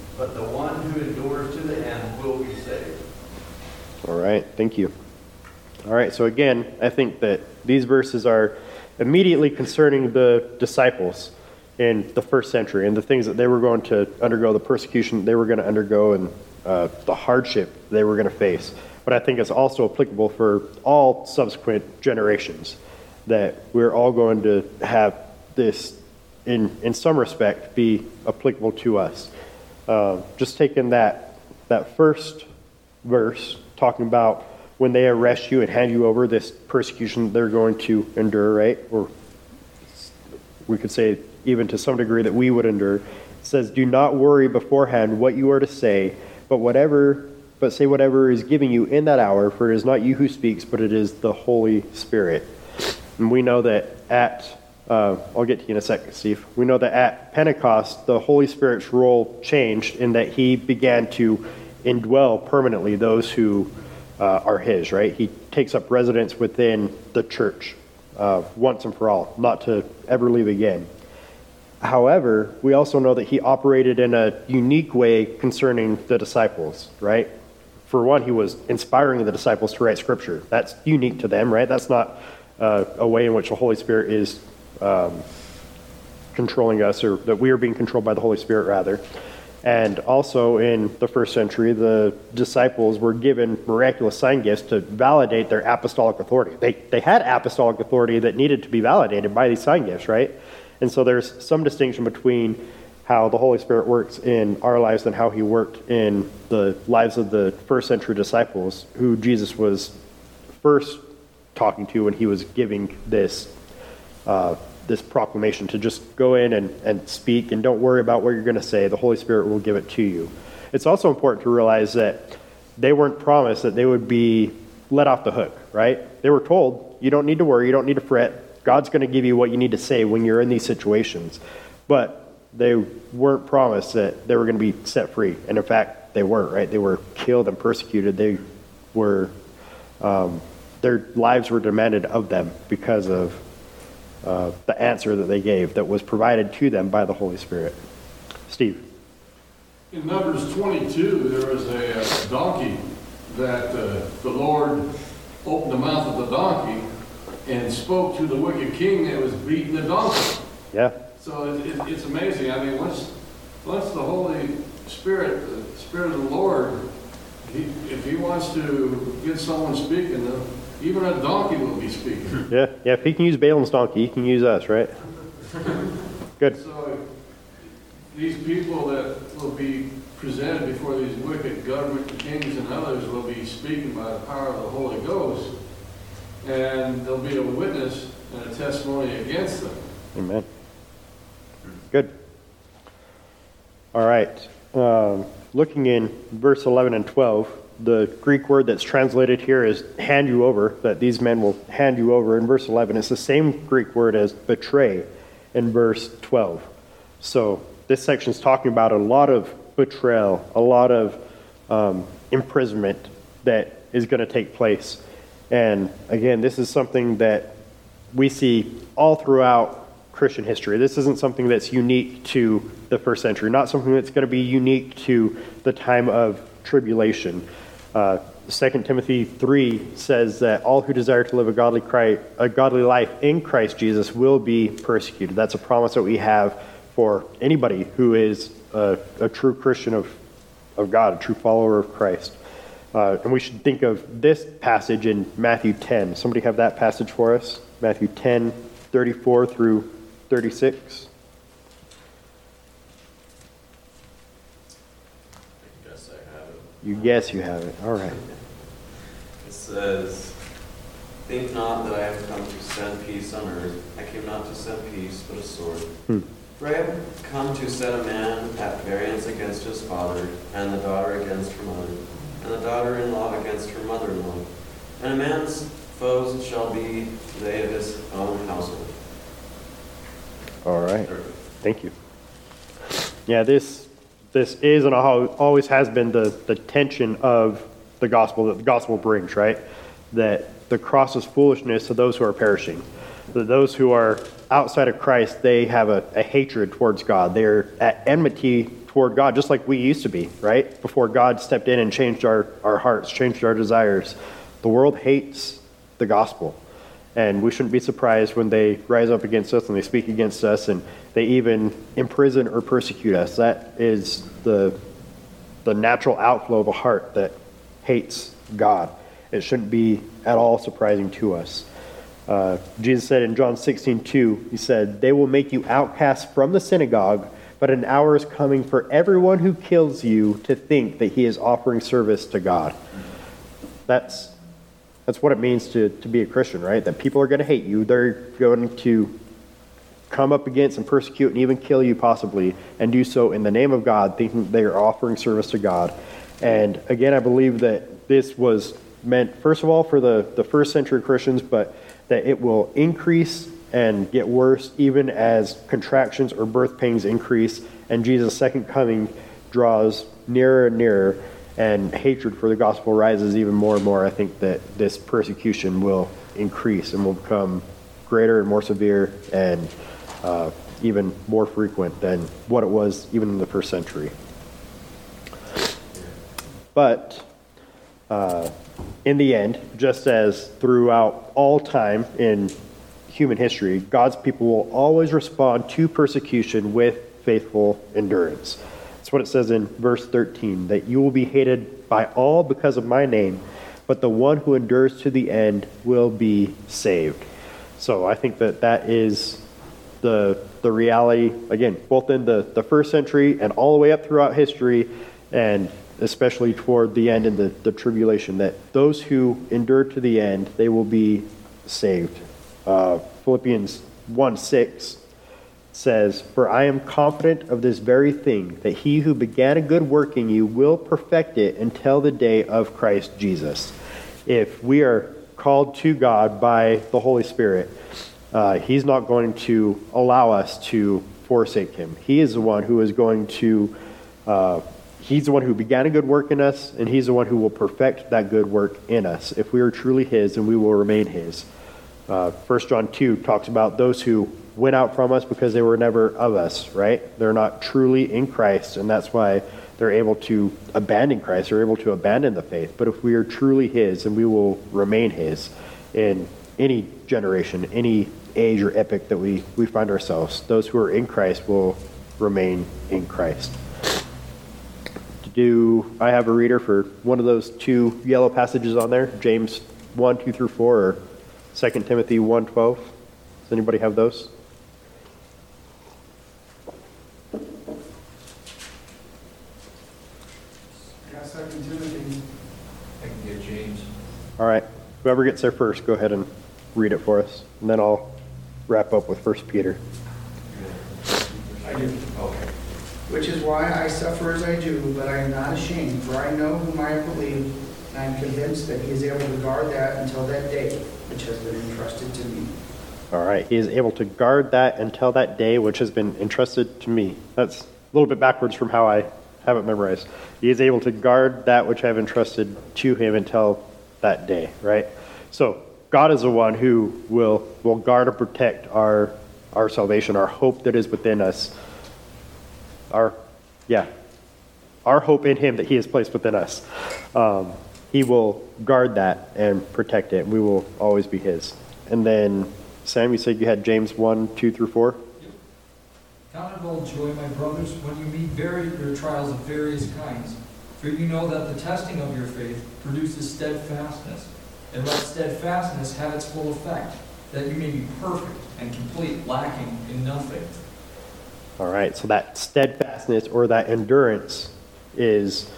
but the one who endures to the end will be saved. All right, thank you. All right, so again, I think that these verses are immediately concerning the disciples in the first century and the things that they were going to undergo, the persecution they were going to undergo, and uh, the hardship they were going to face. But I think it's also applicable for all subsequent generations, that we're all going to have this, in in some respect, be applicable to us. Uh, just taking that that first verse, talking about when they arrest you and hand you over, this persecution they're going to endure, right? Or we could say even to some degree that we would endure. It says, do not worry beforehand what you are to say, but whatever, but say whatever is given you in that hour, for it is not you who speaks, but it is the Holy Spirit. And we know that at, uh, I'll get to you in a second, Steve. We know that at Pentecost, the Holy Spirit's role changed in that he began to indwell permanently those who Uh, are his, right? He takes up residence within the church uh, once and for all, not to ever leave again. However, we also know that he operated in a unique way concerning the disciples, right? For one, he was inspiring the disciples to write scripture. That's unique to them, right? That's not uh, a way in which the Holy Spirit is um, controlling us, or that we are being controlled by the Holy Spirit, rather. And also in the first century, the disciples were given miraculous sign gifts to validate their apostolic authority. They they had apostolic authority that needed to be validated by these sign gifts, right? And so there's some distinction between how the Holy Spirit works in our lives and how he worked in the lives of the first century disciples, who Jesus was first talking to when he was giving this uh this proclamation to just go in and, and speak, and don't worry about what you're going to say. The Holy Spirit will give it to you. It's also important to realize that they weren't promised that they would be let off the hook, right? They were told, you don't need to worry, you don't need to fret. God's going to give you what you need to say when you're in these situations. But they weren't promised that they were going to be set free. And in fact, they weren't, right? They were killed and persecuted. They were, um, their lives were demanded of them because of uh, the answer that they gave that was provided to them by the Holy Spirit. Steve. In Numbers twenty-two, there was a donkey that uh, the Lord opened the mouth of the donkey and spoke to the wicked king that was beating the donkey. Yeah. So it, it, it's amazing. I mean, once once the Holy Spirit, the Spirit of the Lord, he, if he wants to get someone speaking, even a donkey will be speaking. Yeah, yeah. If he can use Balaam's donkey, he can use us, right? Good. So these people that will be presented before these wicked government kings and others will be speaking by the power of the Holy Ghost, and there'll be a witness and a testimony against them. Amen. Good. All right. Um, looking in verse eleven and twelve, the Greek word that's translated here is hand you over, that these men will hand you over. In verse eleven, it's the same Greek word as betray in verse twelve. So this section is talking about a lot of betrayal, a lot of um, imprisonment that is going to take place. And again, this is something that we see all throughout Christian history. This isn't something that's unique to the first century, not something that's going to be unique to the time of tribulation. Uh, Second Timothy three says that all who desire to live a godly, Christ, a godly life in Christ Jesus will be persecuted. That's a promise that we have for anybody who is a, a true Christian of, of God, a true follower of Christ. Uh, and we should think of this passage in Matthew ten. Somebody have that passage for us? Matthew ten, thirty-four through thirty-six. I guess I have it. You guess you have it. All right. It says, "Think not that I have come to send peace on earth. I came not to send peace, but a sword. Hmm. For I have come to set a man at variance against his father, and the daughter against her mother, and the daughter-in-law against her mother-in-law. And a man's foes shall be they of his own household." All right. Thank you. Yeah, this this is and always has been the, the tension of the gospel, that the gospel brings, right? That the cross is foolishness to those who are perishing. That those who are outside of Christ, they have a, a hatred towards God. They're at enmity toward God, just like we used to be, right? Before God stepped in and changed our, our hearts, changed our desires. The world hates the gospel. And we shouldn't be surprised when they rise up against us and they speak against us and they even imprison or persecute us. That is the the natural outflow of a heart that hates God. It shouldn't be at all surprising to us. Uh, Jesus said in John sixteen two, he said, "They will make you outcasts from the synagogue, but an hour is coming for everyone who kills you to think that he is offering service to God." That's that's what it means to, to be a Christian, right? That people are going to hate you. They're going to come up against and persecute and even kill you possibly, and do so in the name of God, thinking they are offering service to God. And again, I believe that this was meant, first of all, for the, the first century Christians, but that it will increase and get worse even as contractions or birth pains increase and Jesus' second coming draws nearer and nearer and hatred for the gospel rises even more and more. I think that this persecution will increase and will become greater and more severe and uh, even more frequent than what it was even in the first century. But uh, in the end, just as throughout all time in human history, God's people will always respond to persecution with faithful endurance. That's what it says in verse thirteen, that you will be hated by all because of my name, but the one who endures to the end will be saved. So I think that that is the the reality, again, both in the, the first century and all the way up throughout history, and especially toward the end in the, the tribulation, that those who endure to the end, they will be saved. Uh, Philippians one six says, "For I am confident of this very thing, that he who began a good work in you will perfect it until the day of Christ Jesus." If we are called to God by the Holy Spirit, uh, he's not going to allow us to forsake him. He is the one who is going to, uh, he's the one who began a good work in us, and he's the one who will perfect that good work in us. If we are truly his, then we will remain his. Uh, First John two talks about those who went out from us because they were never of us, right? They're not truly in Christ, and that's why they're able to abandon Christ. They're able to abandon the faith. But if we are truly his, then we will remain his in any generation, any age or epoch that we, we find ourselves. Those who are in Christ will remain in Christ. Do I have a reader for one of those two yellow passages on there? James one, two through four, or Second Timothy one, twelve? Does anybody have those? Second Timothy. I can get James. All right. Whoever gets there first, go ahead and read it for us, and then I'll wrap up with First Peter. I do. Okay. Which is why I suffer as I do, but I am not ashamed, for I know whom I have believed, and I am convinced that he is able to guard that until that day which has been entrusted to me. All right. He is able to guard that until that day which has been entrusted to me. That's a little bit backwards from how I have it memorized. He is able to guard that which I have entrusted to him until that day, right? So God is the one who will will guard and protect our our salvation, our hope that is within us. Our, yeah, our hope in him that he has placed within us. Um, he will guard that and protect it. We will always be his. And then, Sam, you said you had James one, two through four? Count it all joy, my brothers, when you meet varied your trials of various kinds, for you know that the testing of your faith produces steadfastness, and let steadfastness have its full effect, that you may be perfect and complete, lacking in nothing. All right, so that steadfastness or that endurance is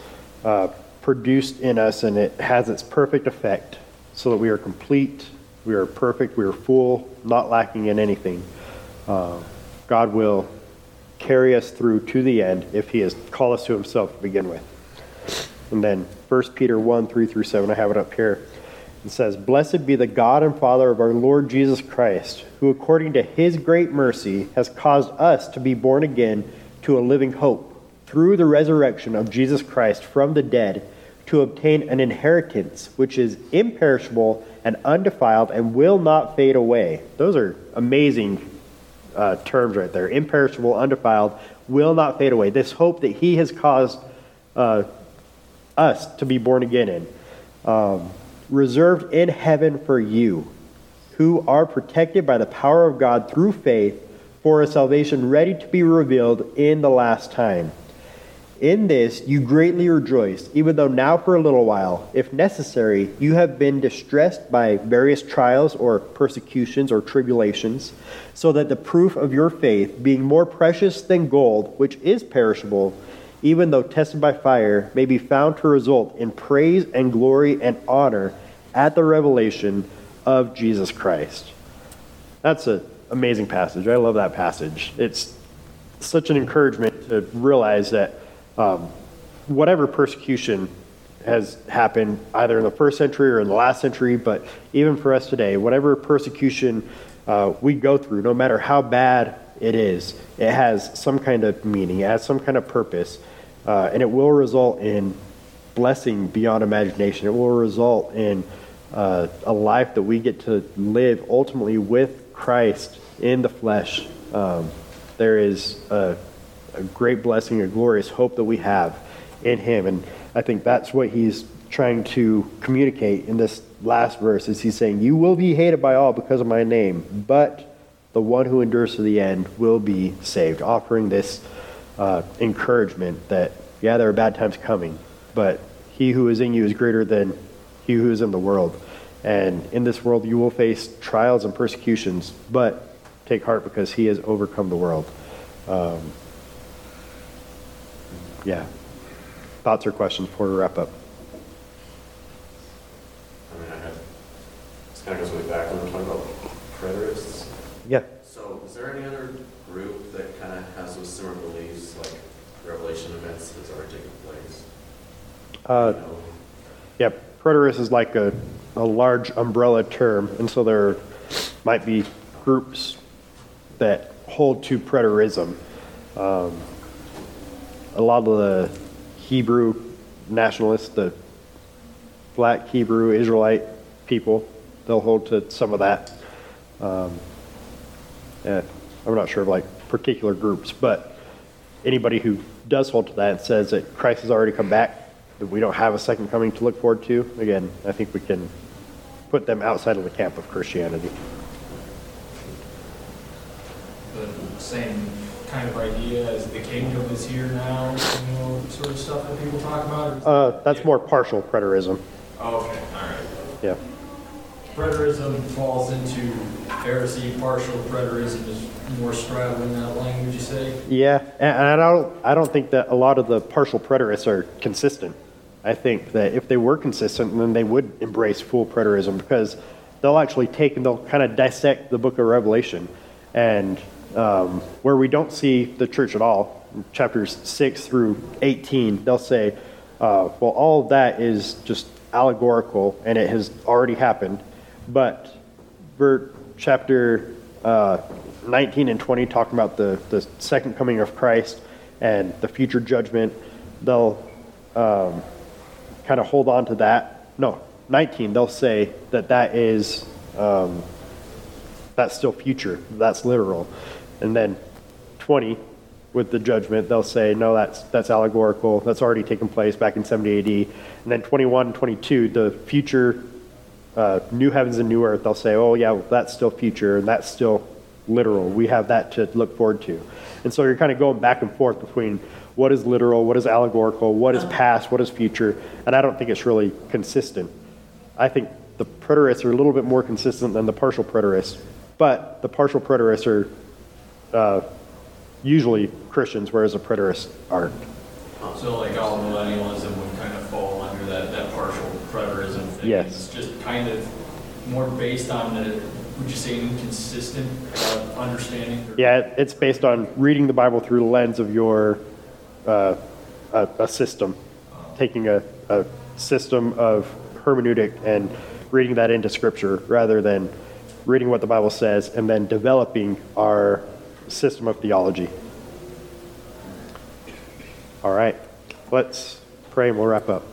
uh, produced in us, and it has its perfect effect, so that we are complete, we are perfect, we are full, not lacking in anything. Uh, God will carry us through to the end if he has called us to himself to begin with. And then First Peter one, three through seven, I have it up here. It says, "Blessed be the God and Father of our Lord Jesus Christ, who according to his great mercy has caused us to be born again to a living hope, through the resurrection of Jesus Christ from the dead, to obtain an inheritance which is imperishable and undefiled and will not fade away." Those are amazing uh, terms right there. Imperishable, undefiled, will not fade away. This hope that he has caused Uh, us to be born again in, um, reserved in heaven for you, who are protected by the power of God through faith for a salvation ready to be revealed in the last time. In this you greatly rejoice, even though now for a little while, if necessary, you have been distressed by various trials or persecutions or tribulations, so that the proof of your faith, being more precious than gold, which is perishable, even though tested by fire, may be found to result in praise and glory and honor at the revelation of Jesus Christ. That's an amazing passage. I love that passage. It's such an encouragement to realize that um, whatever persecution has happened, either in the first century or in the last century, but even for us today, whatever persecution uh, we go through, no matter how bad it is, it has some kind of meaning, it has some kind of purpose. Uh, and it will result in blessing beyond imagination. It will result in uh, a life that we get to live ultimately with Christ in the flesh. Um, there is a, a great blessing, a glorious hope that we have in him. And I think that's what he's trying to communicate in this last verse, is he's saying, you will be hated by all because of my name, but the one who endures to the end will be saved, offering this Uh, encouragement that, yeah, there are bad times coming, but he who is in you is greater than he who is in the world. And in this world you will face trials and persecutions, but take heart because he has overcome the world. Um, yeah. Thoughts or questions before we wrap up? I mean, I have, this kind of goes way back when we're talking about preterists. Yeah. So is there any other group that kind of has those similar beliefs, like Revelation events that's already taken place? Uh, you know? Yeah, preterist is like a, a large umbrella term, and so there might be groups that hold to preterism. Um, a lot of the Hebrew nationalists, the black Hebrew Israelite people, they'll hold to some of that. Um, and I'm not sure of like particular groups, but anybody who does hold to that and says that Christ has already come back, that we don't have a second coming to look forward to, again, I think we can put them outside of the camp of Christianity. The same kind of idea as the kingdom is here now, you know, sort of stuff that people talk about? Uh, that, that's yeah. more partial preterism. Oh, okay. All right. Yeah. Preterism falls into heresy. Partial preterism is more straddling that line, would you say? Yeah, and I don't, I don't think that a lot of the partial preterists are consistent. I think that if they were consistent, then they would embrace full preterism, because they'll actually take and they'll kind of dissect the book of Revelation. And um, where we don't see the church at all, chapters six through eighteen, they'll say, uh, well, all of that is just allegorical and it has already happened. But chapter uh, nineteen and twenty, talking about the, the second coming of Christ and the future judgment, they'll um, kind of hold on to that. No, nineteen, they'll say that that is... Um, that's still future. That's literal. And then twenty, with the judgment, they'll say, no, that's that's allegorical. That's already taken place back in seventy A D. And then twenty-one, twenty-two, the future uh, new heavens and new earth, they'll say, oh, yeah, well, that's still future, and that's still literal. We have that to look forward to. And so you're kind of going back and forth between what is literal, what is allegorical, what is past, what is future. And I don't think it's really consistent. I think the preterists are a little bit more consistent than the partial preterists. But the partial preterists are uh, usually Christians, whereas the preterists aren't. So like all millennialism would kind of fall under that, that partial preterism thing. Yes. It's just kind of more based on the, would you say, inconsistent uh, understanding? Or- yeah, it's based on reading the Bible through the lens of your uh, a, a system, oh. taking a, a system of hermeneutic and reading that into Scripture rather than reading what the Bible says, and then developing our system of theology. All right, let's pray and we'll wrap up.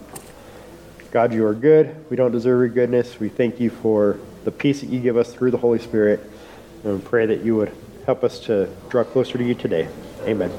God, you are good. We don't deserve your goodness. We thank you for the peace that you give us through the Holy Spirit. And we pray that you would help us to draw closer to you today. Amen.